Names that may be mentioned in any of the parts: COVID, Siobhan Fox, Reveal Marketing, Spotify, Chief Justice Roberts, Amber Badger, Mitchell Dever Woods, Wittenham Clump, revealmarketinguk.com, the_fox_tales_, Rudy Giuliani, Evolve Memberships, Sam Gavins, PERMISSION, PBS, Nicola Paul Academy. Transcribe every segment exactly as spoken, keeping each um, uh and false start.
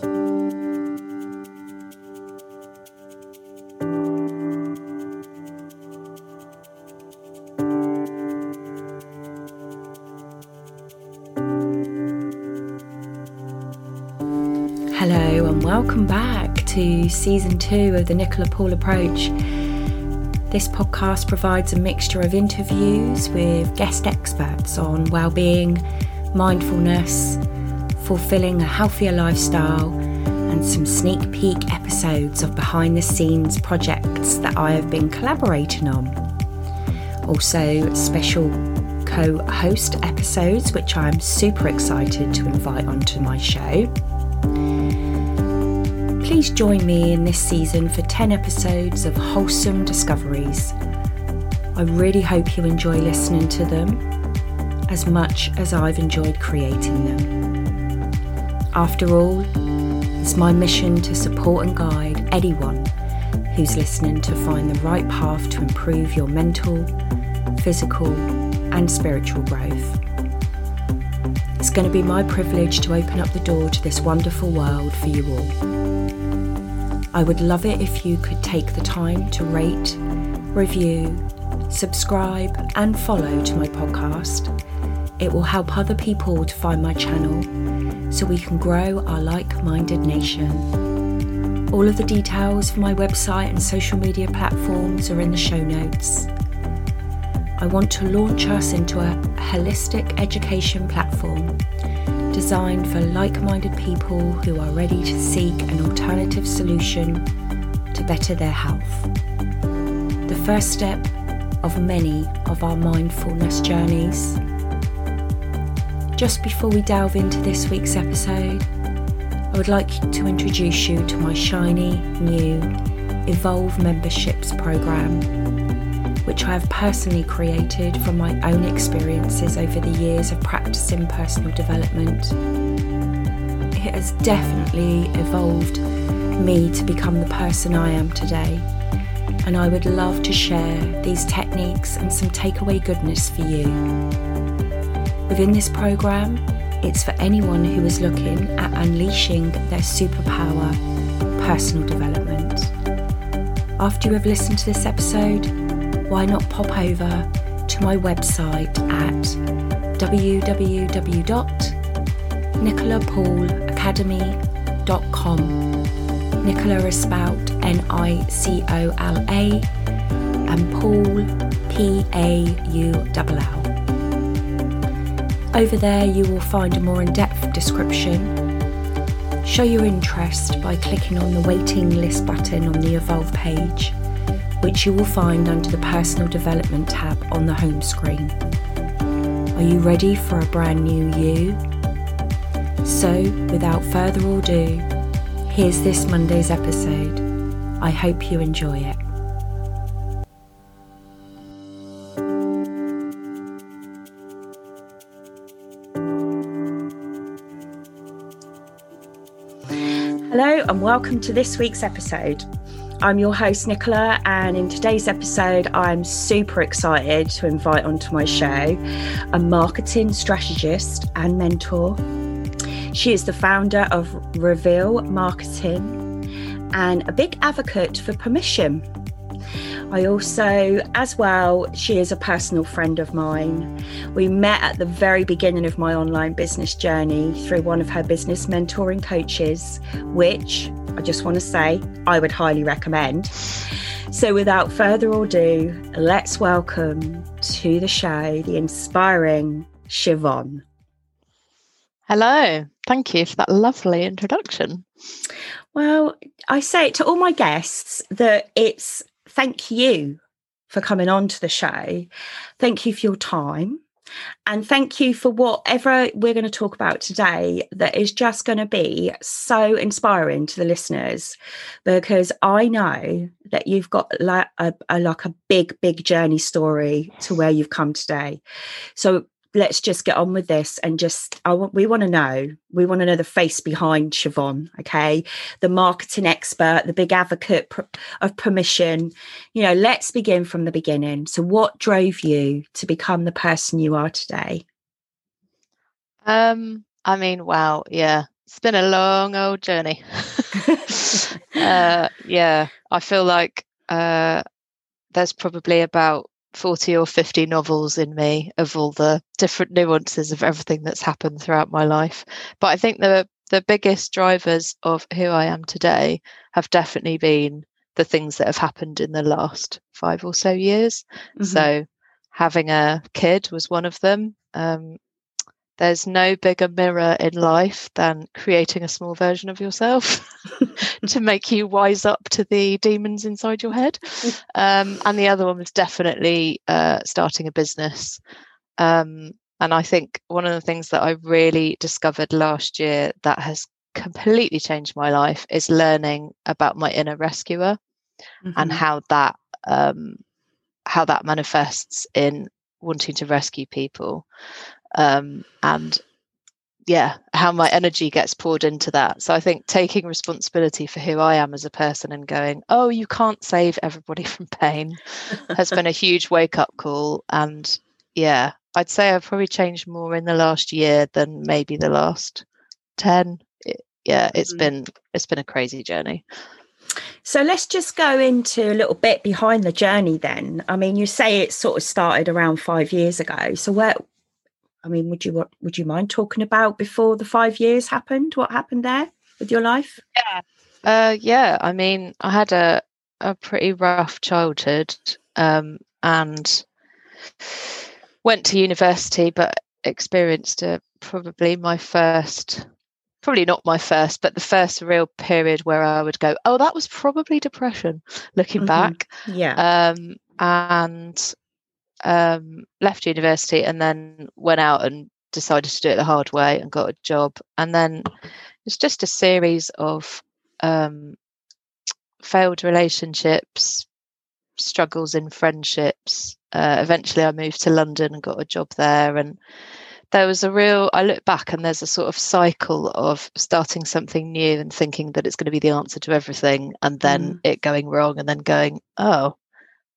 Hello and welcome back to season two of the Nicola Paul Approach. This podcast provides a mixture of interviews with guest experts on well-being, mindfulness, fulfilling a healthier lifestyle, and some sneak peek episodes of behind-the-scenes projects that I have been collaborating on. Also, special co-host episodes, which I'm super excited to invite onto my show. Please join me in this season for ten episodes of wholesome discoveries. I really hope you enjoy listening to them as much as I've enjoyed creating them. After all, it's my mission to support and guide anyone who's listening to find the right path to improve your mental, physical, and spiritual growth. It's going to be my privilege to open up the door to this wonderful world for you all. I would love it if you could take the time to rate, review, subscribe and follow to my podcast. It will help other people to find my channel so we can grow our like-minded nation. All of the details for my website and social media platforms are in the show notes. I want to launch us into a holistic education platform designed for like-minded people who are ready to seek an alternative solution to better their health. The first step of many of our mindfulness journeys. Just before we delve into this week's episode, I would like to introduce you to my shiny new Evolve Memberships program, which I have personally created from my own experiences over the years of practicing personal development. It has definitely evolved me to become the person I am today, and I would love to share these techniques and some takeaway goodness for you. Within this program, it's for anyone who is looking at unleashing their superpower, personal development. After you have listened to this episode, why not pop over to my website at w w w dot nicola paul academy dot com. Nicola is spelled N I C O L A and Paul P A U L L. Over there you will find a more in-depth description. Show your interest by clicking on the waiting list button on the Evolve page, which you will find under the Personal Development tab on the home screen. Are you ready for a brand new you? So, without further ado, here's this Monday's episode. I hope you enjoy it. Hello and welcome to this week's episode. I'm your host, Nicola, and in today's episode, I'm super excited to invite onto my show a marketing strategist and mentor. She is the founder of Reveal Marketing and a big advocate for permission. I also, as well, she is a personal friend of mine. We met at the very beginning of my online business journey through one of her business mentoring coaches, which I just want to say, I would highly recommend. So without further ado, let's welcome to the show, the inspiring Siobhan. Hello. Thank you for that lovely introduction. Well, I say to all my guests that it's thank you for coming on to the show. Thank you for your time. And thank you for whatever we're going to talk about today that is just going to be so inspiring to the listeners, because I know that you've got like a, a, like a big, big journey story to where you've come today. So let's just get on with this and just, I want, we want to know, we want to know the face behind Siobhan, okay? The marketing expert, the big advocate of permission. You know, let's begin from the beginning. So what drove you to become the person you are today? Um, I mean, wow, yeah, it's been a long old journey. uh, yeah, I feel like uh, there's probably about forty or fifty novels in me of all the different nuances of everything that's happened throughout my life. But I think the the biggest drivers of who I am today have definitely been the things that have happened in the last five or so years. Mm-hmm. So having a kid was one of them. Um, there's no bigger mirror in life than creating a small version of yourself to make you wise up to the demons inside your head. Um, and the other one was definitely uh, starting a business. Um, and I think one of the things that I really discovered last year that has completely changed my life is learning about my inner rescuer, mm-hmm. and how that um, how that manifests in wanting to rescue people. Um, and yeah, how my energy gets poured into that. So I think taking responsibility for who I am as a person and going, oh, you can't save everybody from pain has been a huge wake-up call. And yeah, I'd say I've probably changed more in the last year than maybe the last ten. It, yeah, it's mm-hmm. been it's been a crazy journey. So let's just go into a little bit behind the journey then. I mean, you say it sort of started around five years ago. So where I mean, would you would you mind talking about before the five years happened? What happened there with your life? Yeah, uh, yeah. I mean, I had a a pretty rough childhood, um, and went to university, but experienced a, probably my first, probably not my first, but the first real period where I would go, oh, that was probably depression. Looking mm-hmm. back, yeah, um, and. Um, left university and then went out and decided to do it the hard way and got a job. And then it's just a series of um, failed relationships, struggles in friendships. Uh, eventually I moved to London and got a job there. And there was a real, I look back and there's a sort of cycle of starting something new and thinking that it's going to be the answer to everything, and then mm. it going wrong, and then going, oh,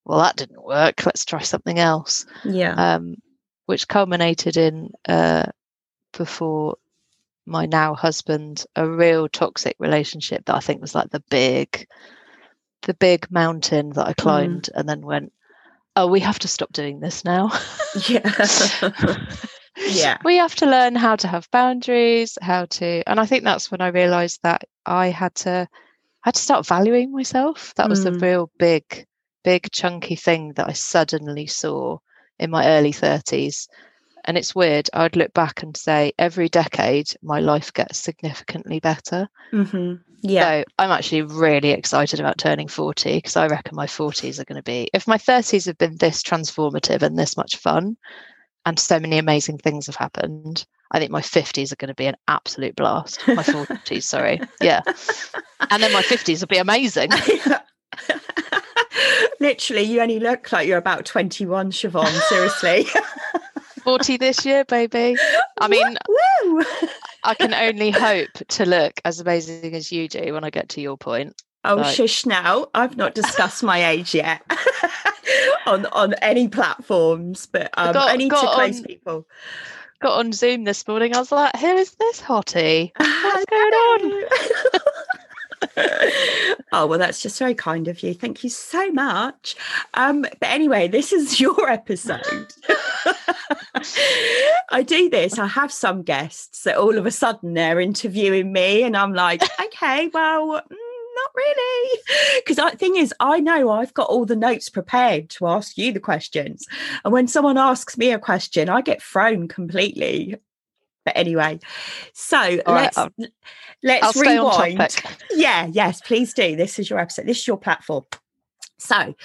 well, that didn't work. Let's try something else. Yeah. Um, which culminated in, uh, before my now husband, a real toxic relationship that I think was like the big, the big mountain that I climbed mm. and then went, oh, we have to stop doing this now. Yeah. Yeah. We have to learn how to have boundaries, how to, and I think that's when I realized that I had to, I had to start valuing myself. That was mm. the real big, big chunky thing that I suddenly saw in my early thirties. And it's weird, I'd look back and say every decade my life gets significantly better. Mm-hmm. Yeah. So I'm actually really excited about turning forty, because I reckon my forties are going to be, if my thirties have been this transformative and this much fun and so many amazing things have happened, I think my fifties are going to be an absolute blast. My forties, sorry. Yeah. And then my fifties will be amazing. Literally, you only look like you're about twenty-one, Siobhan, seriously. forty this year, baby. I mean, woo, woo. I can only hope to look as amazing as you do when I get to your point. Oh, like... shush now. I've not discussed my age yet on on any platforms, but um, got, I need to close on, people. Got on Zoom this morning. I was like, who is this hottie? What's going on? Oh, well, that's just very kind of you. Thank you so much. Um, but anyway, this is your episode. I do this. I have some guests that all of a sudden they're interviewing me and I'm like, okay, well, not really. Because the thing is, I know I've got all the notes prepared to ask you the questions. And when someone asks me a question, I get thrown completely. But anyway, so right, let's I'll, let's I'll rewind. Yeah, yes, please do. This is your episode. This is your platform. So,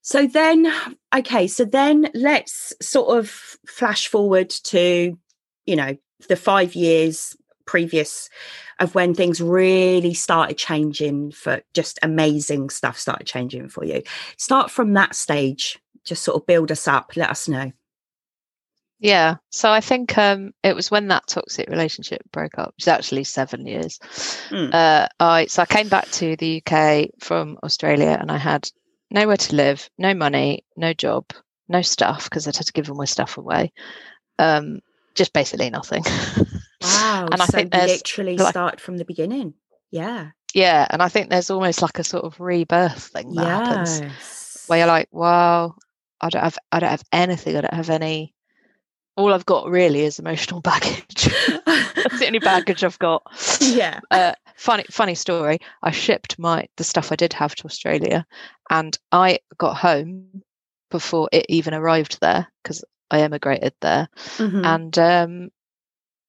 so then, okay, so then let's sort of flash forward to, you know, the five years previous of when things really started changing for just amazing stuff started changing for you. Start from that stage. Just sort of build us up. Let us know. Yeah, so I think um, it was when that toxic relationship broke up, which is actually seven years. Mm. Uh, I So I came back to the U K from Australia and I had nowhere to live, no money, no job, no stuff, because I'd had to give all my stuff away. Um, just basically nothing. Wow. And I so think they literally like, start from the beginning. Yeah. Yeah. And I think there's almost like a sort of rebirth thing that yes. happens where you're like, wow, I don't have, I don't have anything. I don't have any, all I've got really is emotional baggage. That's the only baggage I've got. Yeah. Uh, funny, funny story. I shipped my, the stuff I did have to Australia, and I got home before it even arrived there because I emigrated there. Mm-hmm. And um,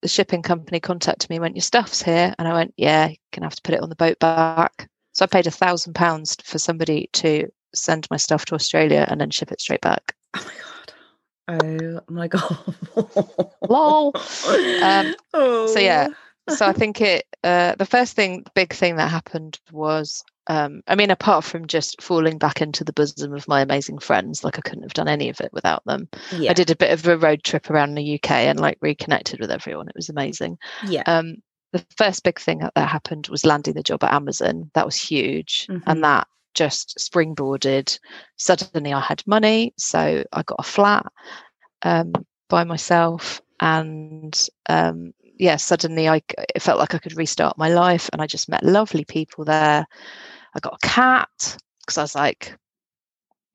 the shipping company contacted me and went, your stuff's here. And I went, yeah, you're going to have to put it on the boat back. So I paid a thousand pounds for somebody to send my stuff to Australia and then ship it straight back. Oh my God. Oh my God. Lol. Um, oh. So yeah. So I think it, uh, the first thing, big thing that happened was, um, I mean, apart from just falling back into the bosom of my amazing friends, like I couldn't have done any of it without them. Yeah. I did a bit of a road trip around the U K and like reconnected with everyone. It was amazing. Yeah. Um, the first big thing that, that happened was landing the job at Amazon. That was huge. Mm-hmm. And that just springboarded. Suddenly I had money. So I got a flat um, by myself, and um yeah, suddenly I it felt like I could restart my life, and I just met lovely people there. I got a cat because I was like,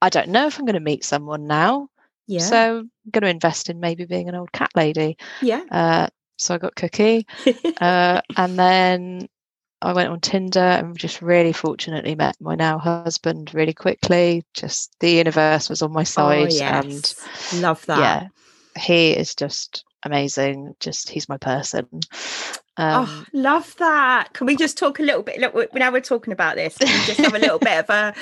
I don't know if I'm going to meet someone now. Yeah. So I'm going to invest in maybe being an old cat lady. Yeah. Uh, so I got Cookie, uh, and then I went on Tinder and just really fortunately met my now husband really quickly. Just the universe was on my side. Oh, yes. And love that. Yeah, he is just amazing. Just he's my person. Um, oh, love that. Can we just talk a little bit? Look, now we're talking about this, we just have a little bit of a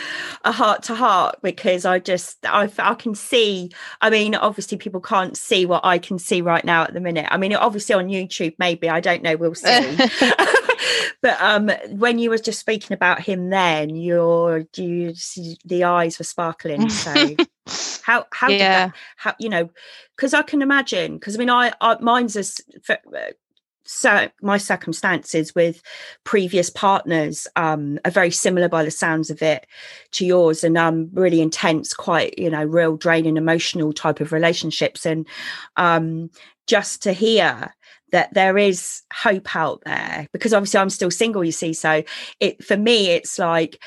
a heart to heart, because I just I I can see. I mean, obviously people can't see what I can see right now at the minute. I mean, obviously on YouTube, maybe, I don't know. We'll see. But um, when you were just speaking about him, then your you the eyes were sparkling. So. How how yeah. did that, how you know? Because I can imagine. Because I mean, I, I mine's a, for, uh, so my circumstances with previous partners um, are very similar by the sounds of it to yours, and um, really intense, quite you know, real draining, emotional type of relationships. And um, just to hear that there is hope out there, because obviously I'm still single, you see. So it for me, it's like,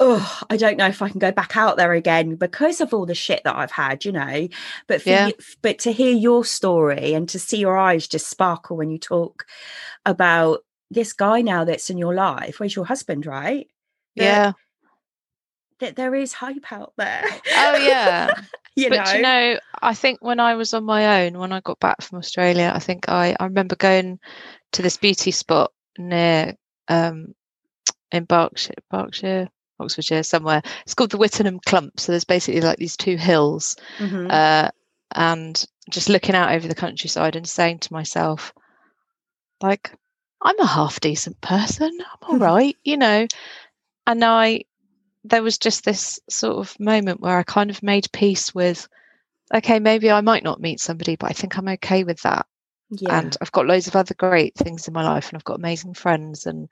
oh, I don't know if I can go back out there again because of all the shit that I've had, you know. But for yeah. you, but to hear your story and to see your eyes just sparkle when you talk about this guy now that's in your life, where's your husband, right? That, yeah. That there is hope out there. Oh, yeah. you but, know? you know, I think when I was on my own, when I got back from Australia, I think I, I remember going to this beauty spot near um, in Berkshire, Berkshire. Oxfordshire somewhere. It's called the Wittenham Clump. So there's basically like these two hills, mm-hmm. uh, and just looking out over the countryside and saying to myself, like, I'm a half decent person. I'm all right, you know. And I, there was just this sort of moment where I kind of made peace with, okay, maybe I might not meet somebody, but I think I'm okay with that. Yeah. And I've got loads of other great things in my life, and I've got amazing friends. And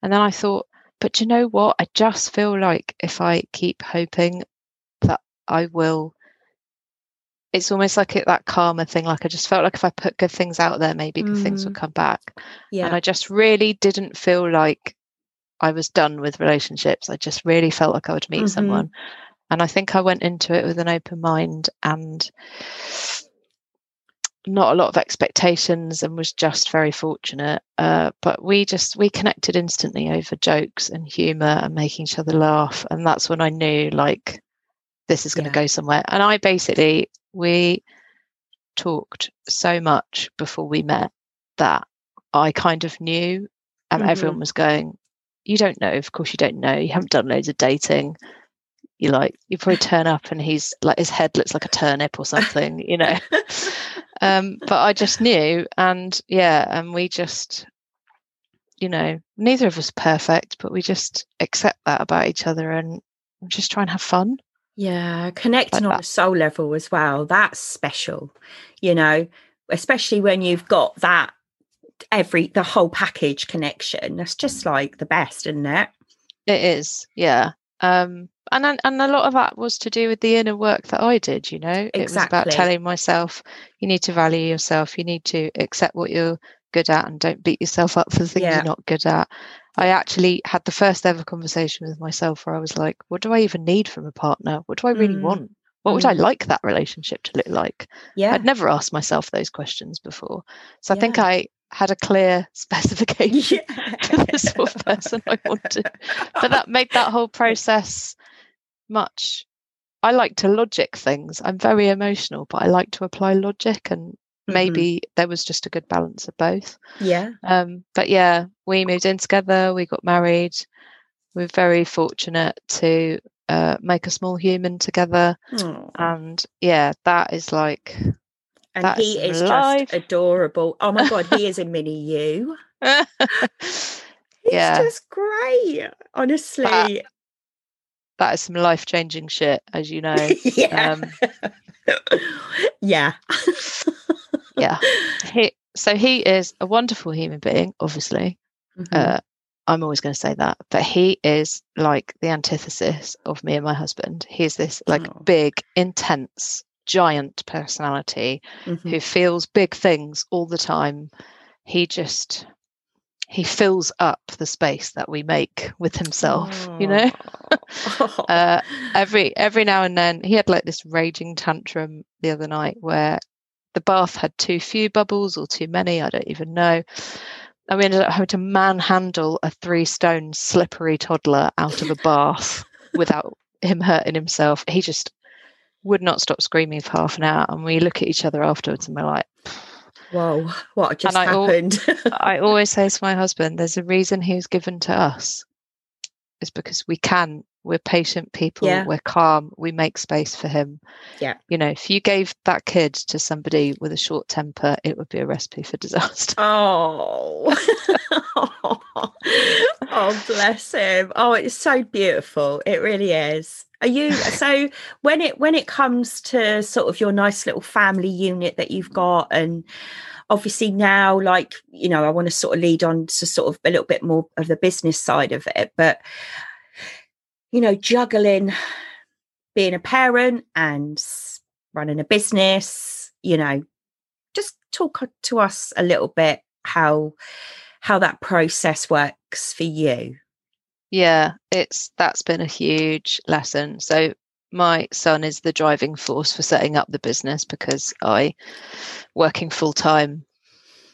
and then I thought, but you know what? I just feel like if I keep hoping that I will, it's almost like it, that karma thing. Like I just felt like if I put good things out there, maybe good mm. things would come back. Yeah. And I just really didn't feel like I was done with relationships. I just really felt like I would meet mm-hmm. someone. And I think I went into it with an open mind and not a lot of expectations, and was just very fortunate. Uh, but we just, we connected instantly over jokes and humour and making each other laugh. And that's when I knew, like, this is going to yeah. go somewhere. And I basically, we talked so much before we met that I kind of knew, and mm-hmm. everyone was going, you don't know. Of course you don't know. You haven't done loads of dating. You like, you probably turn up and he's like, his head looks like a turnip or something, you know. Um, but I just knew, and yeah, and we just, you know, neither of us perfect, but we just accept that about each other and just try and have fun. Yeah, connecting like on a soul level as well. That's special, you know, especially when you've got that every the whole package connection. That's just like the best, isn't it? It is, yeah. Um, and and a lot of that was to do with the inner work that I did, you know. Exactly. It was about telling myself, you need to value yourself, you need to accept what you're good at, and don't beat yourself up for the thing yeah. you're not good at. I actually had the first ever conversation with myself where I was like, what do I even need from a partner? What do I really mm. want? What would I like that relationship to look like? Yeah. I'd never asked myself those questions before. So I yeah. think I had a clear specification yeah. to the sort of person I wanted. But that made that whole process much. I like to logic things. I'm very emotional, but I like to apply logic, and maybe mm-hmm. there was just a good balance of both. Yeah. Um, but yeah, we moved in together. We got married. We're very fortunate to Uh, make a small human together. Aww. And yeah, that is like, and that he is, is just adorable. Oh my god, he is a mini you. He's yeah. just great, honestly. That, that is some life-changing shit, as you know. yeah um, yeah yeah he, so he is a wonderful human being, obviously. mm-hmm. uh I'm always going to say that, but he is like the antithesis of me and my husband. He is this like oh. big, intense, giant personality mm-hmm. who feels big things all the time. He just, he fills up the space that we make with himself, oh. you know? uh, every, every now and then, he had like this raging tantrum the other night where the bath had too few bubbles or too many, I don't even know. And we ended up having to manhandle a three-stone slippery toddler out of a bath without him hurting himself. He just would not stop screaming for half an hour. And we look at each other afterwards and we're like, whoa, what just and happened? I, al- I always say to my husband, there's a reason he was given to us. It's because we can. We're patient people. Yeah. We're calm. We make space for him. Yeah. You know, if you gave that kid to somebody with a short temper, it would be a recipe for disaster. Oh, oh, bless him. Oh, it's so beautiful. It really is. Are you so when it when it comes to sort of your nice little family unit that you've got, and obviously now, like, you know, I want to sort of lead on to sort of a little bit more of the business side of it, but you know, juggling being a parent and running a business, you know, just talk to us a little bit how how that process works for you. Yeah, it's that's been a huge lesson. So my son is the driving force for setting up the business, because I, working full time,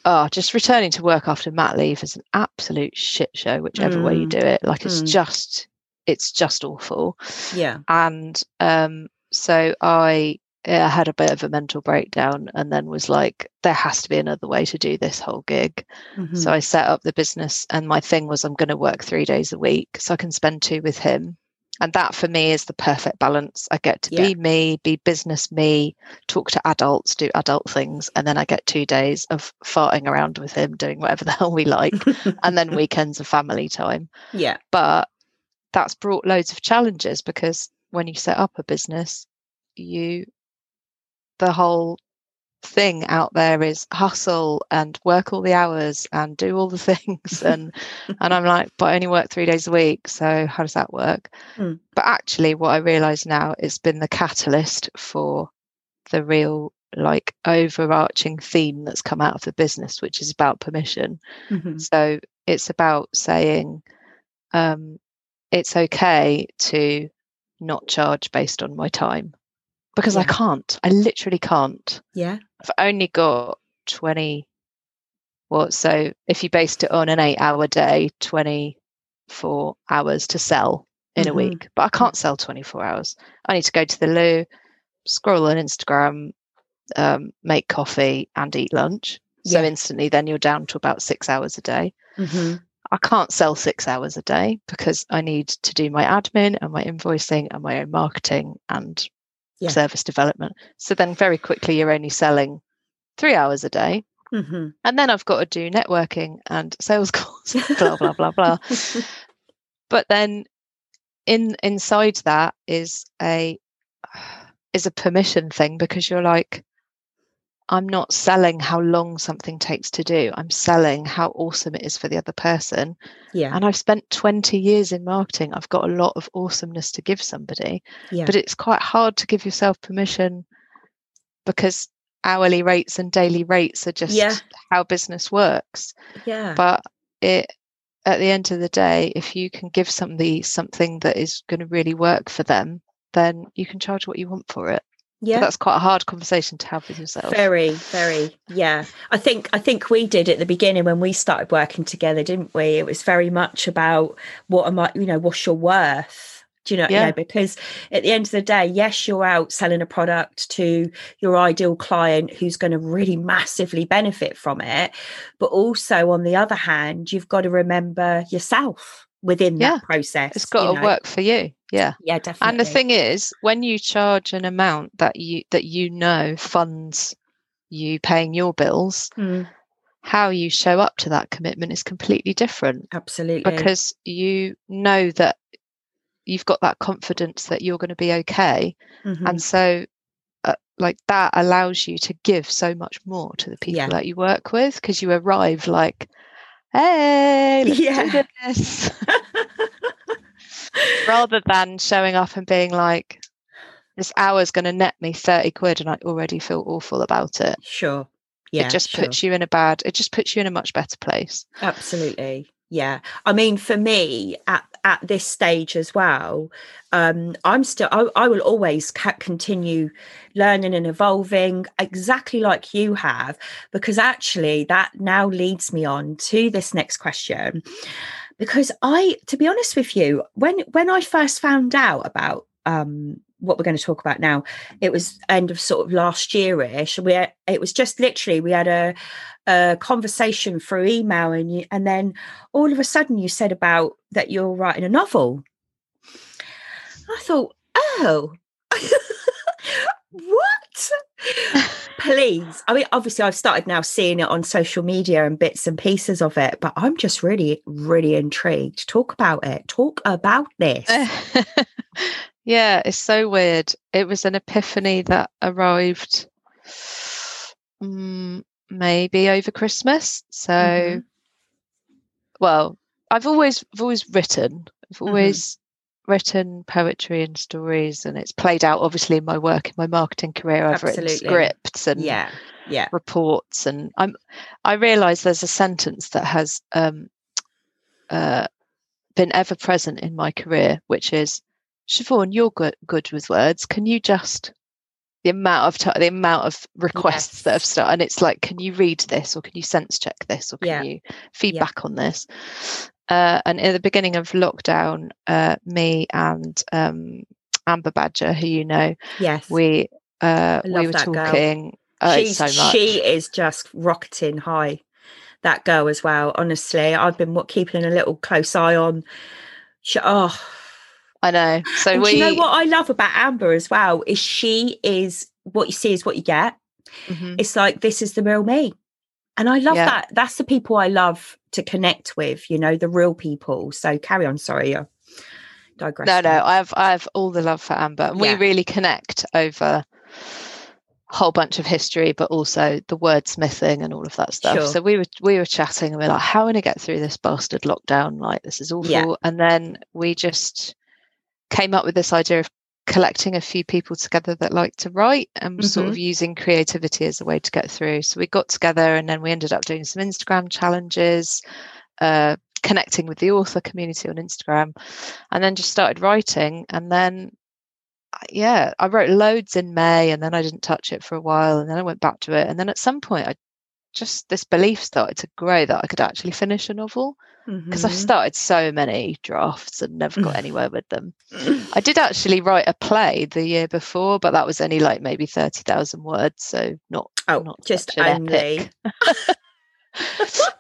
oh, just returning to work after mat leave is an absolute shit show, whichever mm. way you do it. Like, it's mm. just. It's just awful. Yeah. And um, so I, I had a bit of a mental breakdown, and then was like, there has to be another way to do this whole gig. Mm-hmm. So I set up the business, and my thing was, I'm going to work three days a week so I can spend two with him. And that for me is the perfect balance. I get to yeah. be me, be business me, talk to adults, do adult things. And then I get two days of farting around with him, doing whatever the hell we like. And then weekends of family time. Yeah. But that's brought loads of challenges, because when you set up a business, you, the whole thing out there is hustle and work all the hours and do all the things. And, and I'm like, but I only work three days a week. So how does that work? Mm. But actually what I realise now, it's been the catalyst for the real like overarching theme that's come out of the business, which is about permission. Mm-hmm. So it's about saying, um, it's okay to not charge based on my time, because yeah. I can't. I literally can't. Yeah. I've only got twenty. Well, so if you based it on an eight hour day, twenty-four hours to sell in mm-hmm. a week, but I can't sell twenty-four hours. I need to go to the loo, scroll on Instagram, um, make coffee and eat lunch. Yeah. So instantly then you're down to about six hours a day. Mm-hmm. I can't sell six hours a day because I need to do my admin and my invoicing and my own marketing and yeah. service development. So then very quickly, you're only selling three hours a day. Mm-hmm. And then I've got to do networking and sales calls, blah, blah, blah, blah. But then in inside that is a is a permission thing, because you're like, I'm not selling how long something takes to do. I'm selling how awesome it is for the other person. Yeah. And I've spent twenty years in marketing. I've got a lot of awesomeness to give somebody. Yeah. But it's quite hard to give yourself permission, because hourly rates and daily rates are just yeah. how business works. Yeah. But it, at the end of the day, if you can give somebody something that is going to really work for them, then you can charge what you want for it. Yeah. But that's quite a hard conversation to have with yourself. Very, very. Yeah. I think, I think we did at the beginning when we started working together, didn't we? It was very much about what am I, you know, what's your worth? Do you know, yeah. you know, because at the end of the day, yes, you're out selling a product to your ideal client who's going to really massively benefit from it. But also, on the other hand, you've got to remember yourself within yeah. that process. It's got to know. work for you. Yeah. Yeah, definitely. And the thing is, when you charge an amount that you that you know funds you paying your bills, mm. how you show up to that commitment is completely different. Absolutely. Because you know that you've got that confidence that you're going to be okay. Mm-hmm. And so uh, like that allows you to give so much more to the people yeah. that you work with, because you arrive like, hey, let's yeah. do this. Rather than showing up and being like, this hour's going to net me thirty quid and I already feel awful about it. Sure. Yeah, it just sure. puts you in a bad, it just puts you in a much better place. Absolutely. Yeah. I mean, for me, at at this stage as well, um, I'm still, I, I will always ca- continue learning and evolving exactly like you have, because actually that now leads me on to this next question. Because I, to be honest with you, when, when I first found out about um, what we're going to talk about now, it was end of sort of last year-ish. We had, it was just literally, we had a, a conversation through email, and you, and then all of a sudden you said about that you're writing a novel. I thought, oh, what? Please. I mean, obviously I've started now seeing it on social media and bits and pieces of it, but I'm just really, really intrigued. Talk about it. Talk about this. Yeah, it's so weird. It was an epiphany that arrived um, maybe over Christmas. So, mm-hmm. well, I've always, I've always written. I've always mm-hmm. written poetry and stories, and it's played out obviously in my work, in my marketing career. I've Absolutely. written scripts and yeah, yeah, reports, and I'm. I realise there's a sentence that has um, uh, been ever present in my career, which is, Siobhan, you're good, good with words. Can you just the amount of t- the amount of requests yes. that have started, and it's like, can you read this, or can you sense check this, or can yeah. you feedback yeah. on this? Uh, and in the beginning of lockdown, uh, me and um, Amber Badger, who you know, yes, we uh, we were talking. Oh, She's, so much. She is just rocketing high. That girl as well. Honestly, I've been what, keeping a little close eye on. She, oh. I know. So and we. Do you know what I love about Amber as well is she is what you see is what you get. Mm-hmm. It's like, this is the real me, and I love yeah. that. That's the people I love to connect with. You know, the real people. So carry on. Sorry, I digressed. No, no. I've I've all the love for Amber, and yeah. we really connect over a whole bunch of history, but also the wordsmithing and all of that stuff. Sure. So we were we were chatting, and we're like, how am I going to get through this bastard lockdown? Like, this is awful. Yeah. And then we just came up with this idea of collecting a few people together that like to write, and mm-hmm. sort of using creativity as a way to get through. So we got together, and then we ended up doing some Instagram challenges, uh, connecting with the author community on Instagram, and then just started writing. And then, yeah, I wrote loads in May, and then I didn't touch it for a while, and then I went back to it. And then at some point, I just, this belief started to grow that I could actually finish a novel. Because mm-hmm. I've started so many drafts and never got anywhere with them. I did actually write a play the year before, but that was only like maybe thirty thousand words, so not oh, not just only.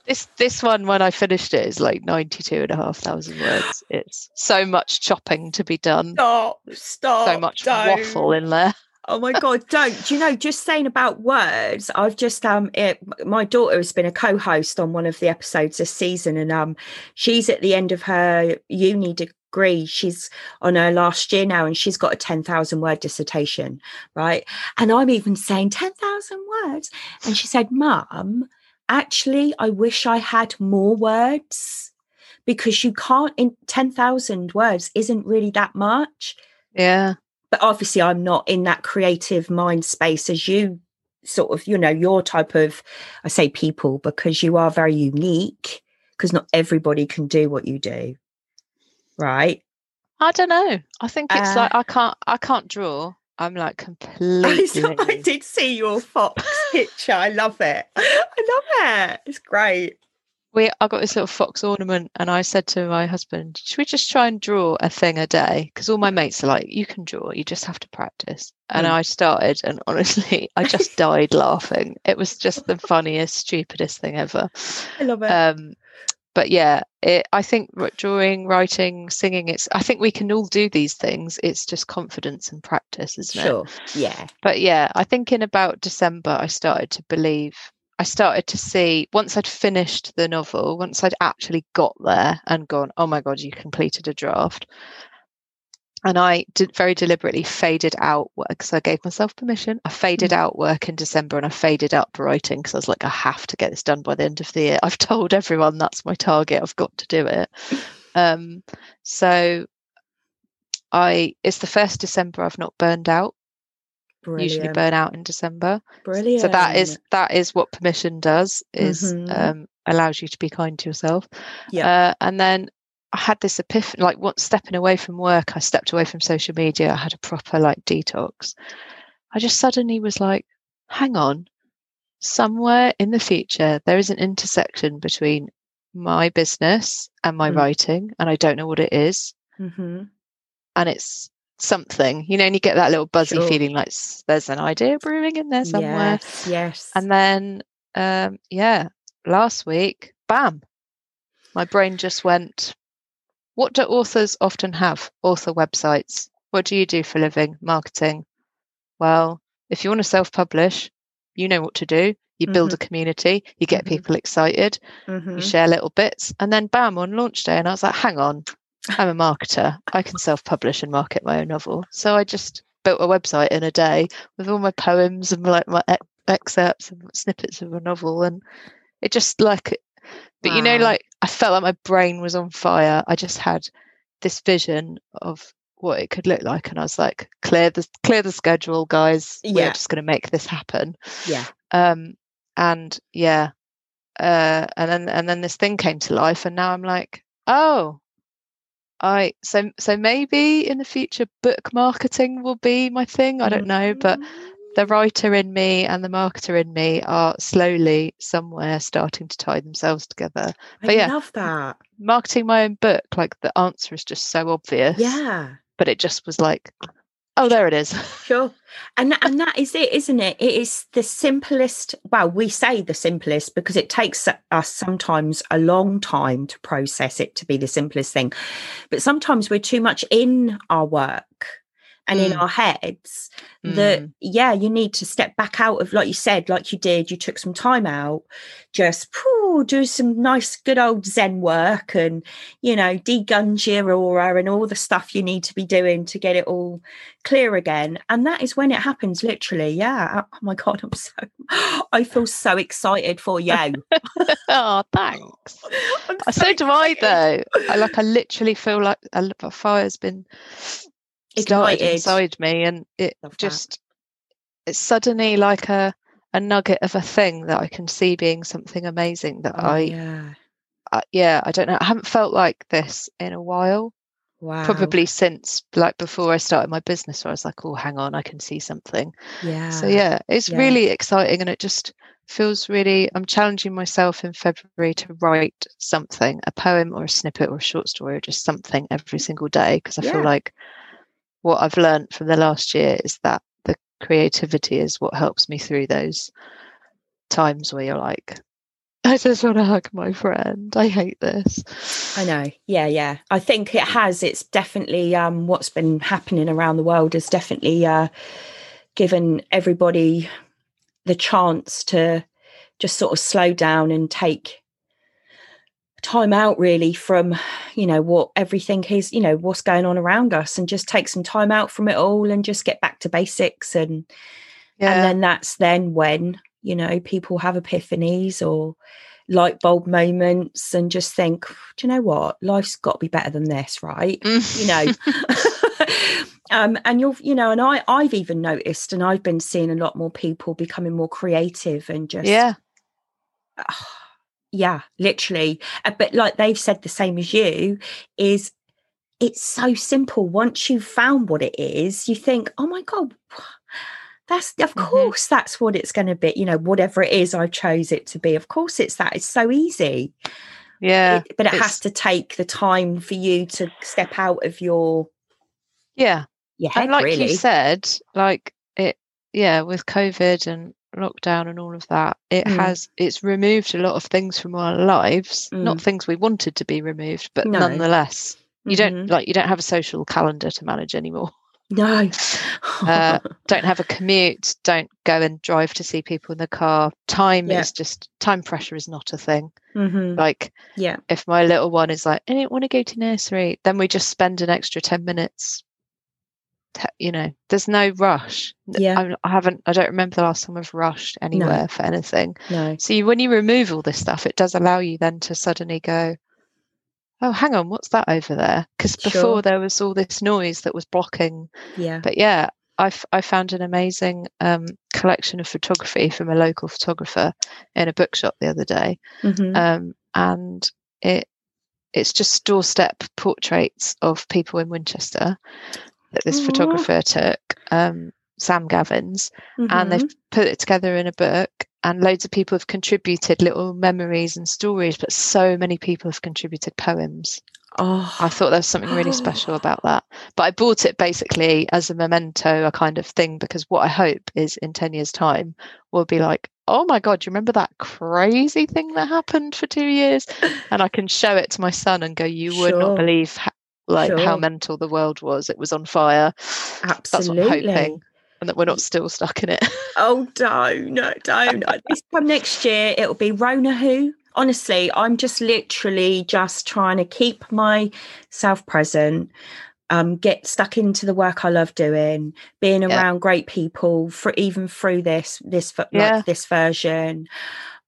this this one, when I finished it, is like ninety-two and a half thousand words. It's so much chopping to be done. Stop! Stop! So much don't. waffle in there. Oh my God, don't. Do you know, just saying about words, I've just, um, it, my daughter has been a co-host on one of the episodes this season, and um, she's at the end of her uni degree. She's on her last year now, and she's got a ten thousand word dissertation, right? And I'm even saying ten thousand words. And she said, Mum, actually, I wish I had more words, because you can't, in ten thousand words isn't really that much. Yeah. But obviously I'm not in that creative mind space as you sort of, you know, your type of, I say people, because you are very unique, because not everybody can do what you do, right? I don't know. I think it's uh, like I can't I can't draw. I'm like completely. I, I did see your fox picture. I love it. I love it. It's great. We, I got this little fox ornament and I said to my husband, should we just try and draw a thing a day? Because all my mates are like, you can draw, you just have to practice. And mm. I started and honestly, I just died laughing. It was just the funniest, stupidest thing ever. I love it. Um, but yeah, it, I think drawing, writing, singing, it's, I think we can all do these things. It's just confidence and practice, isn't it? Sure, yeah. But yeah, I think in about December, I started to believe I started to see, once I'd finished the novel, once I'd actually got there and gone, oh my God, you completed a draft. And I did very deliberately faded out work because I gave myself permission. I faded out work in December and I faded up writing because I was like, I have to get this done by the end of the year. I've told everyone that's my target. I've got to do it. Um, so I, it's the first December I've not burned out. Brilliant. Usually burn out in December. Brilliant. So that is that is what permission does, is mm-hmm. um, allows you to be kind to yourself. Yeah. Uh, and then I had this epiphany, like once stepping away from work, I stepped away from social media. I had a proper like detox. I just suddenly was like, hang on, somewhere in the future, there is an intersection between my business and my mm-hmm. writing. And I don't know what it is. Mm-hmm. And it's something, you know, and you get that little buzzy sure. feeling like there's an idea brewing in there somewhere. Yes, yes. And then um yeah, last week, bam, my brain just went, what do authors often have? Author websites. What do you do for a living? Marketing. Well, if you want to self-publish, you know what to do. You build mm-hmm. a community, you get mm-hmm. people excited, mm-hmm. you share little bits, and then bam, on launch day, and I was like, hang on, I'm a marketer. I can self-publish and market my own novel. So I just built a website in a day with all my poems and like my ex- excerpts and snippets of a novel. And it just like, but wow. you know, like I felt like my brain was on fire. I just had this vision of what it could look like. And I was like, clear the, clear the schedule, guys. Yeah. We're just going to make this happen. Yeah. Um. And yeah. Uh. And then, and then this thing came to life and now I'm like, oh, I so so maybe in the future book marketing will be my thing. I don't know, but the writer in me and the marketer in me are slowly somewhere starting to tie themselves together. But I yeah, love that. Marketing my own book, like the answer is just so obvious. Yeah. But it just was like, oh, there it is. Sure. And and that is it, isn't it? It is the simplest. Well, we say the simplest because it takes us sometimes a long time to process it to be the simplest thing. But sometimes we're too much in our work and mm. in our heads mm. that, yeah, you need to step back out of, like you said, like you did, you took some time out, just phew, do some nice, good old Zen work and, you know, degunge your aura and all the stuff you need to be doing to get it all clear again. And that is when it happens, literally. Yeah. Oh my God, I'm so, I feel so excited for you. Oh, thanks. So, so do I, though. I, like, I literally feel like a, a fire's been started ignited inside me and it Love just that. It's suddenly like a a nugget of a thing that I can see being something amazing that oh, I, yeah. I yeah I don't know, I haven't felt like this in a while. Wow. Probably since like before I started my business where I was like, oh, hang on, I can see something. Yeah. So yeah, it's yeah. really exciting and it just feels really, I'm challenging myself in February to write something, a poem or a snippet or a short story or just something every single day because I yeah. feel like what I've learned from the last year is that the creativity is what helps me through those times where you're like, I just want to hug my friend. I hate this. I know. Yeah, yeah. I think it has. It's definitely um, what's been happening around the world has definitely uh, given everybody the chance to just sort of slow down and take time out really from, you know, what everything is, you know, what's going on around us and just take some time out from it all and just get back to basics. And yeah. and then that's then when, you know, people have epiphanies or light bulb moments and just think, do you know what? Life's got to be better than this, right? Mm. You know. Um, and you'll, you know, and I, I've even noticed, and I've been seeing a lot more people becoming more creative and just, yeah, uh, yeah, literally. But like they've said, the same as you is, it's so simple. Once you've found what it is, you think, oh my God, that's of mm-hmm. course that's what it's going to be. You know, whatever it is I chose it to be, of course it's that. It's so easy. Yeah, it, but it has to take the time for you to step out of your yeah. Your head, and like really. You said, like it, yeah, with COVID and lockdown and all of that, it mm. has it's removed a lot of things from our lives. Mm. Not things we wanted to be removed, but no. nonetheless, you mm-hmm. don't like you don't have a social calendar to manage anymore. No, uh, don't have a commute. Don't go and drive to see people in the car. Time yeah. is just time pressure is not a thing. Mm-hmm. Like, yeah, if my little one is like, I don't want to go to nursery, then we just spend an extra ten minutes. Te- you know, there's no rush. Yeah, I'm, I haven't. I don't remember the last time I've rushed anywhere no. for anything. No. So you, when you remove all this stuff, it does allow you then to suddenly go, oh, hang on, what's that over there? Because before sure. there was all this noise that was blocking. Yeah. But yeah, I, f- I found an amazing um, collection of photography from a local photographer in a bookshop the other day. Mm-hmm. Um, and it it's just doorstep portraits of people in Winchester that this Aww. photographer took, um, Sam Gavins, mm-hmm. and they've put it together in a book. And loads of people have contributed little memories and stories, but so many people have contributed poems. Oh, I thought there was something really oh. special about that. But I bought it basically as a memento, a kind of thing, because what I hope is in ten years' time, we'll be like, oh my God, you remember that crazy thing that happened for two years? And I can show it to my son and go, you sure. would not believe how, like sure. how mental the world was. It was on fire. Absolutely. That's what I'm hoping. And that we're not still stuck in it. Oh, don't, no, don't. This time next year, it'll be Rona who. Honestly, I'm just literally just trying to keep myself present, um, get stuck into the work I love doing, being yeah. around great people, for even through this, this, like, yeah. this version,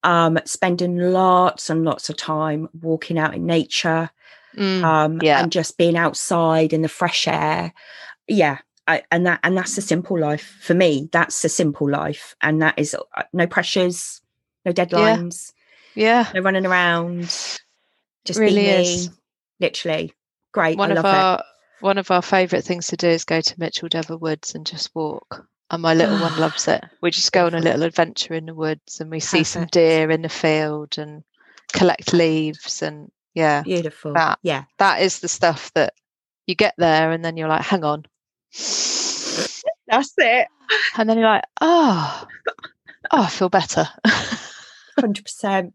um, spending lots and lots of time walking out in nature, mm, um, yeah. and just being outside in the fresh air. Yeah. I, and that and that's a simple life for me. That's a simple life, and that is uh, no pressures, no deadlines, yeah, yeah. no running around. Just really be me, is literally great. One I love of our it. one of our favourite things to do is go to Mitchell Dever Woods and just walk. And my little one loves it. We just go on a little adventure in the woods, and we see Perfect. some deer in the field and collect leaves and yeah, beautiful. That, yeah, that is the stuff that you get there, and then you're like, hang on. That's it, and then you're like, oh oh I feel better. one hundred percent.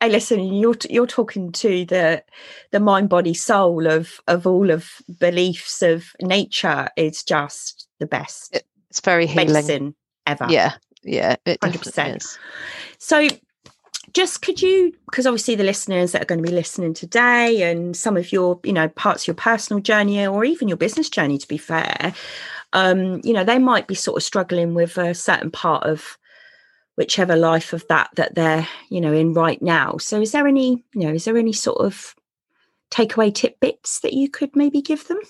Hey, listen, you're you're talking to the the mind, body, soul of of all of beliefs of nature. Is just the best. It, it's very healing medicine ever. Yeah, yeah, it one hundred percent is. So just could you, because obviously the listeners that are going to be listening today and some of your, you know, parts of your personal journey or even your business journey, to be fair, um, you know, they might be sort of struggling with a certain part of whichever life of that that they're, you know, in right now. So is there any, you know, is there any sort of takeaway tidbits that you could maybe give them?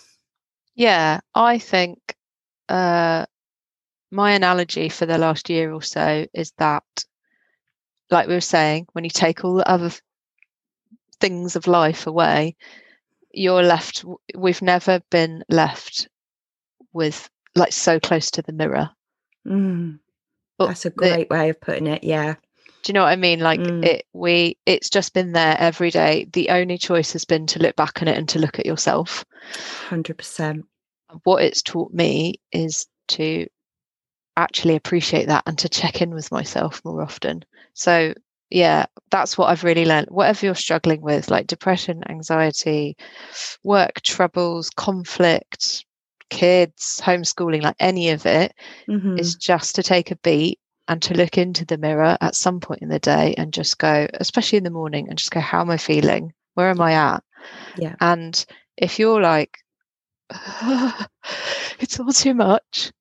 Yeah, I think uh, my analogy for the last year or so is that, like we were saying, when you take all the other things of life away, you're left, we've never been left with like so close to the mirror. Mm. That's a great the, way of putting it. Yeah. Do you know what I mean? Like mm. it, we, it's just been there every day. The only choice has been to look back on it and to look at yourself. one hundred percent. What it's taught me is to actually appreciate that and to check in with myself more often. So yeah, that's what I've really learned. Whatever you're struggling with, like depression, anxiety, work troubles, conflict, kids, homeschooling, like any of it, mm-hmm. is just to take a beat and to look into the mirror at some point in the day and just go, especially in the morning, and just go, how am I feeling? Where am I at? Yeah. And if you're like, oh, it's all too much,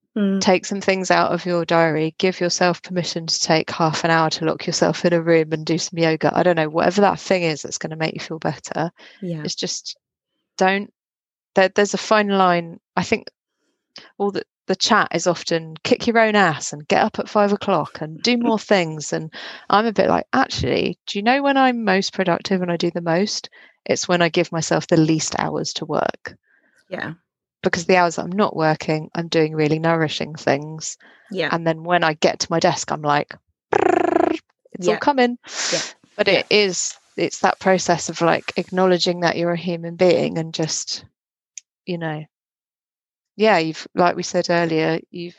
take some things out of your diary. Give yourself permission to take half an hour to lock yourself in a room and do some yoga. I don't know, whatever that thing is that's going to make you feel better. Yeah, it's just don't. There, there's a fine line. I think all the, the chat is often kick your own ass and get up at five o'clock and do more things. And I'm a bit like, actually, do you know when I'm most productive and I do the most? It's when I give myself the least hours to work. Yeah. Because the hours that I'm not working, I'm doing really nourishing things. Yeah. And then when I get to my desk, I'm like, it's yeah. all coming. Yeah. But yeah. it is, it's that process of like acknowledging that you're a human being and just, you know, yeah, you've, like we said earlier, you've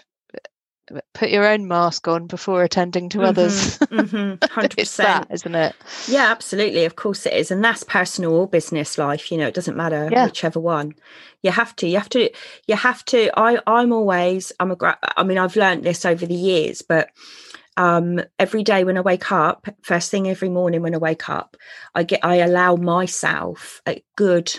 put your own mask on before attending to mm-hmm, others. Mm-hmm, one hundred percent. It's that, isn't it? Yeah, absolutely. Of course it is. And that's personal or business life, you know, it doesn't matter yeah. whichever one. You have to, you have to, you have to, I, I'm always, I'm a, I mean, I've learned this over the years, but um, every day when I wake up, first thing every morning when I wake up, I get, I allow myself a good,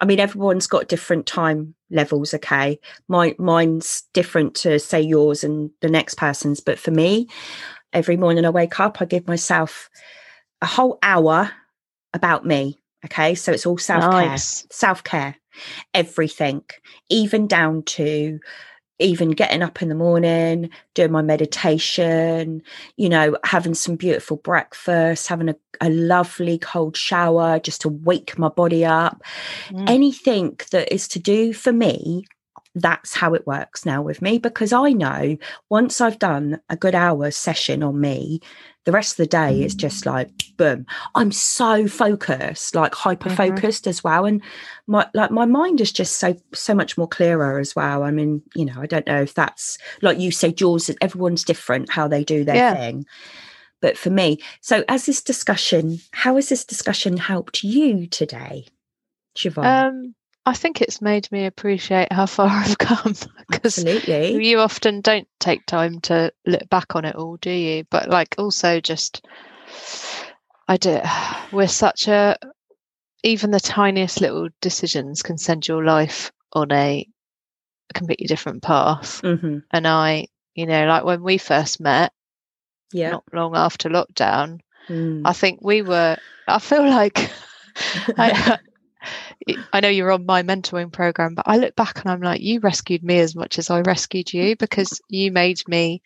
I mean, everyone's got different time levels, okay? My, mine's different to, say, yours and the next person's. But for me, every morning I wake up, I give myself a whole hour about me, okay? So it's all self-care. Nice. Self-care, everything, even down to even getting up in the morning, doing my meditation, you know, having some beautiful breakfast, having a, a lovely cold shower just to wake my body up. Mm. Anything that is to do for me, that's how it works now with me, because I know once I've done a good hour session on me, the rest of the day mm. is just like, boom, I'm so focused, like hyper-focused mm-hmm. as well. And my like my mind is just so so much more clearer as well. I mean, you know, I don't know if that's, like you say, Jules, everyone's different how they do their yeah. thing. But for me, so as this discussion, how has this discussion helped you today, Siobhan? Um I think it's made me appreciate how far I've come, because Absolutely. You often don't take time to look back on it all, do you? But like also just, I do, we're such a, even the tiniest little decisions can send your life on a completely different path. Mm-hmm. And I, you know, like when we first met, yeah, not long after lockdown, mm. I think we were, I feel like, I, I know you're on my mentoring program, but I look back and I'm like, you rescued me as much as I rescued you, because you made me,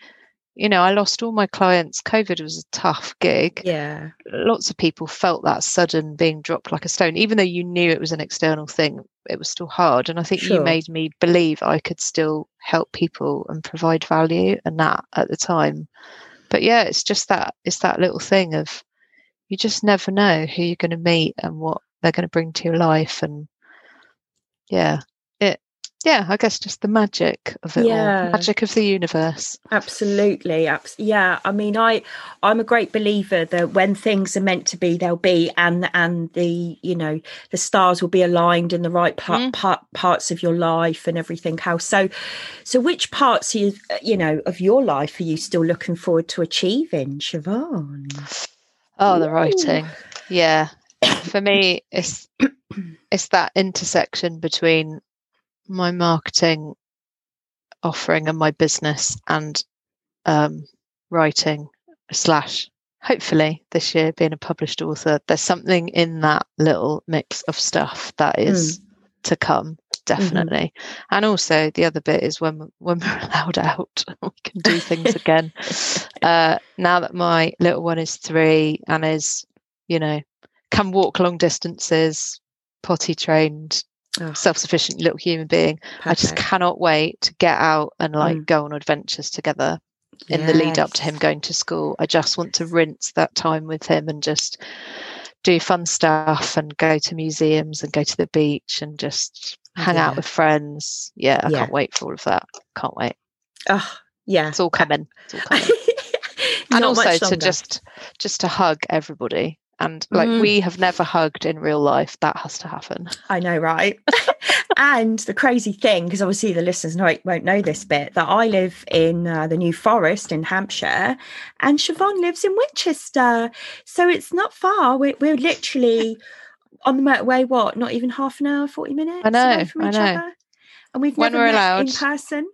you know, I lost all my clients. COVID was a tough gig. Yeah. Lots of people felt that sudden being dropped like a stone, even though you knew it was an external thing, it was still hard. And I think sure. you made me believe I could still help people and provide value, and that at the time. But yeah, it's just that, it's that little thing of, you just never know who you're going to meet and what they're going to bring to your life. And yeah, it, yeah, I guess just the magic of it yeah. all, magic of the universe. Absolutely. Abs- yeah. I mean, I, I'm a great believer that when things are meant to be, they'll be, and, and the, you know, the stars will be aligned in the right part, mm. part, parts of your life and everything else. So, so which parts you, you know, of your life are you still looking forward to achieving, Siobhan? Oh, Ooh. The writing. Yeah. For me, it's it's that intersection between my marketing offering and my business, and um, writing slash hopefully this year being a published author. There's something in that little mix of stuff that is mm. to come, definitely. Mm-hmm. And also the other bit is when when we're allowed out, we can do things again. Uh, now that my little one is three and is, you know, can walk long distances, potty trained, oh. self-sufficient little human being. Perfect. I just cannot wait to get out and like mm. go on adventures together in yes. the lead up to him going to school. I just want to rinse that time with him and just do fun stuff and go to museums and go to the beach and just hang yeah. out with friends. Yeah, I yeah. can't wait for all of that. Can't wait. Oh, yeah. It's all coming. It's all coming. And also to just just to hug everybody. And like mm. we have never hugged in real life. That has to happen. I know, right? And the crazy thing, because obviously the listeners won't know this bit, that I live in uh, the New Forest in Hampshire, and Siobhan lives in Winchester. So it's not far. We're, we're literally on the motorway, what, not even half an hour, forty minutes I know, away from each I know. other. And we've never when we're met allowed. in person.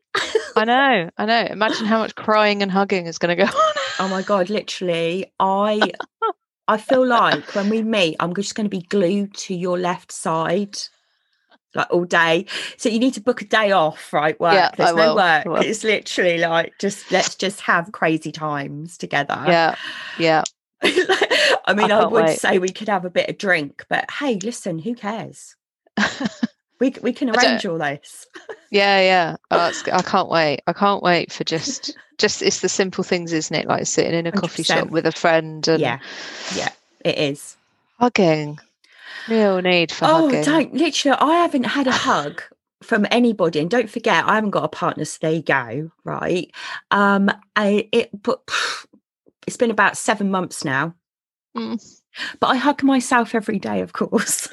I know, I know. Imagine how much crying and hugging is going to go on. Oh my God, literally. I... I feel like when we meet, I'm just going to be glued to your left side. like all day. So you need to book a day off, right? Work. Yeah, There's I no will. work. Will. It's literally like, just let's just have crazy times together. Yeah. Yeah. I mean, I, I would wait. say we could have a bit of drink, but hey, listen, who cares? we we can arrange all this. Yeah, yeah. Oh, I can't wait. I can't wait for just just it's the simple things, isn't it? Like sitting in a one hundred percent coffee shop with a friend. And yeah, yeah, it is. Hugging. Real need for oh, hugging. Oh, don't literally. I haven't had a hug from anybody, and don't forget, I haven't got a partner. So there you go. Right. Um. I it but. Phew, it's been about seven months now, mm. but I hug myself every day, of course.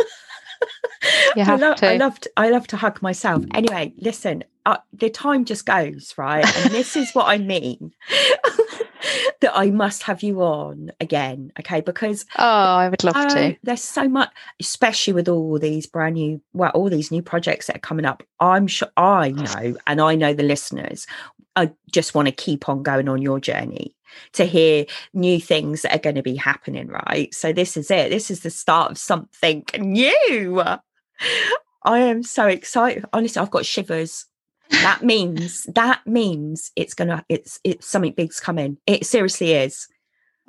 You have I, lo- to. I love to. I love to hug myself. Anyway, listen, uh, the time just goes, right? And this is what I mean, that I must have you on again, okay? Because oh, I would love uh, to. There's so much, especially with all these brand new, well, all these new projects that are coming up. I'm sure I know, and I know the listeners. I just want to keep on going on your journey to hear new things that are going to be happening, right? So this is it. This is the start of something new. I am so excited. Honestly, I've got shivers. That means, that means it's going to, it's, it's something big's coming. It seriously is.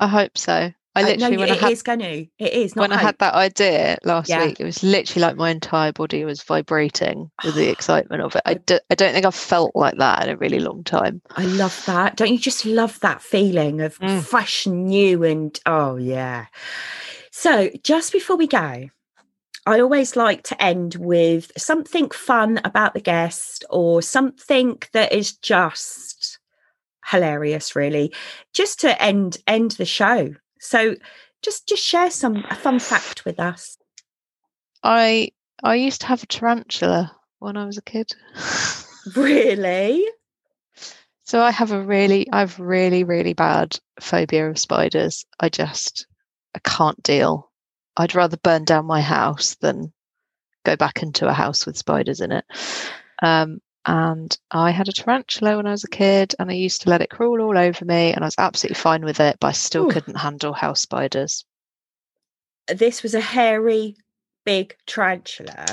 I hope so. I literally, uh, no, when it I had, is going to, it is. Not when hope. I had that idea last yeah. week, it was literally like my entire body was vibrating with the excitement of it. I, do, I don't think I've felt like that in a really long time. I love that. Don't you just love that feeling of mm. fresh and new and, oh, yeah. So just before we go, I always like to end with something fun about the guest or something that is just hilarious, really, just to end end the show. So just just share some a fun fact with us. I I used to have a tarantula when I was a kid. Really? So I have a really I've really, really bad phobia of spiders. I just I can't deal. I'd rather burn down my house than go back into a house with spiders in it. Um And I had a tarantula when I was a kid, and I used to let it crawl all over me, and I was absolutely fine with it, but I still Ooh. couldn't handle house spiders. This was a hairy, big tarantula.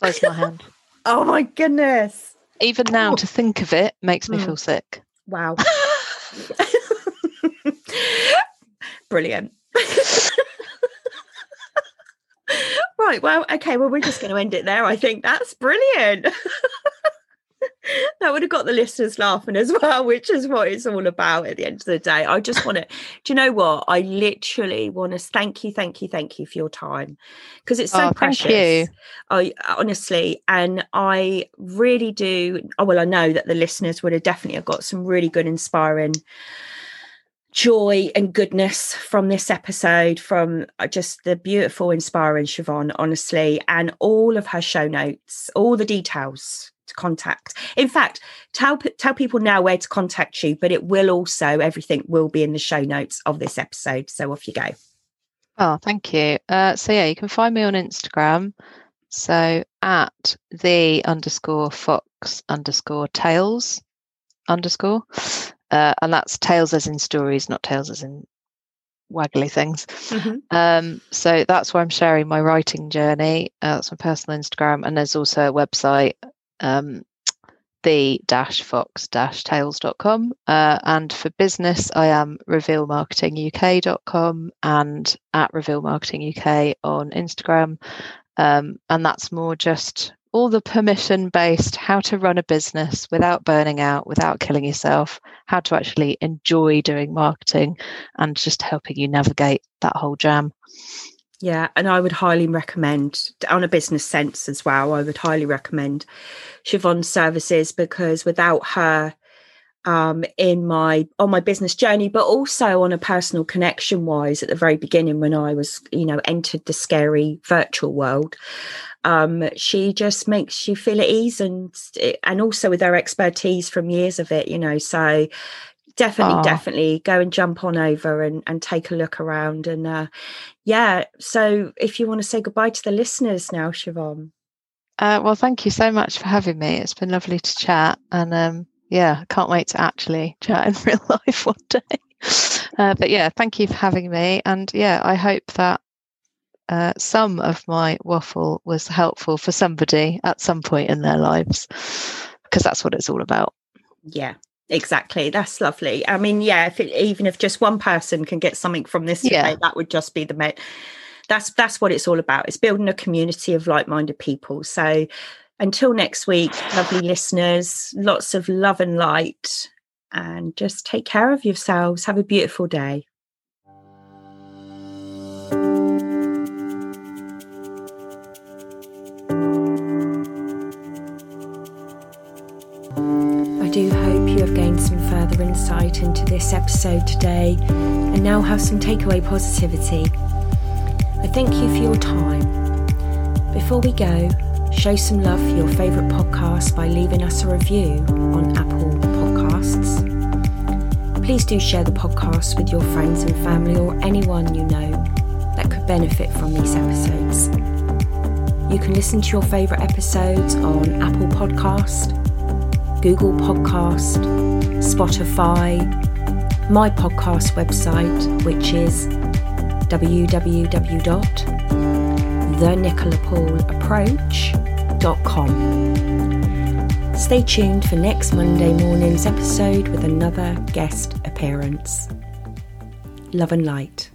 Close my hand. Oh my goodness. Even now, to think of it makes me mm. feel sick. Wow. Brilliant. Right, well, okay, well, we're just going to end it there. I think that's brilliant. That would have got the listeners laughing as well, which is what it's all about at the end of the day. I just want to, do you know what? I literally want to thank you, thank you, thank you for your time, because it's so oh, precious. Thank you. I honestly, and I really do. Oh, well, I know that the listeners would have definitely have got some really good, inspiring joy and goodness from this episode, from just the beautiful, inspiring Siobhan, honestly, and all of her show notes, all the details to contact. In fact, tell tell people now where to contact you, but it will also, everything will be in the show notes of this episode. So off you go. Oh, thank you. Uh, so yeah, you can find me on Instagram. So at the underscore fox underscore tales underscore. Uh, and that's tales as in stories, not tales as in waggly things. Mm-hmm. Um, so that's where I'm sharing my writing journey. Uh, that's my personal Instagram. And there's also a website, um, the dash fox dash tales dot com. Uh, and for business, I am reveal marketing u k dot com and at reveal marketing u k on Instagram. Um, and that's more just all the permission-based, how to run a business without burning out, without killing yourself, how to actually enjoy doing marketing, and just helping you navigate that whole jam. Yeah, and I would highly recommend, on a business sense as well, I would highly recommend Siobhan's services, because without her um, in my on my business journey, but also on a personal connection-wise at the very beginning when I was, you know, entered the scary virtual world, Um, she just makes you feel at ease, and and also with her expertise from years of it, you know. So definitely, Aww. definitely go and jump on over and, and take a look around. And uh, yeah, so if you want to say goodbye to the listeners now, Siobhan. Uh, well, thank you so much for having me. It's been lovely to chat, and um, yeah, I can't wait to actually chat in real life one day. Uh, but yeah, thank you for having me, and yeah, I hope that uh, some of my waffle was helpful for somebody at some point in their lives, because that's what it's all about. Yeah, exactly. That's lovely. I mean, yeah, if it, even if just one person can get something from this today, yeah. that would just be the most. That's that's what it's all about. It's building a community of like-minded people. So until next week, lovely listeners, lots of love and light, and just take care of yourselves. Have a beautiful day. I do hope you have gained some further insight into this episode today and now have some takeaway positivity. I thank you for your time. Before we go, show some love for your favourite podcast by leaving us a review on Apple Podcasts. Please do share the podcast with your friends and family or anyone you know that could benefit from these episodes. You can listen to your favourite episodes on Apple Podcast, Google Podcast, Spotify, my podcast website, which is w w w dot the nicola paul approach dot com. Stay tuned for next Monday morning's episode with another guest appearance. Love and light.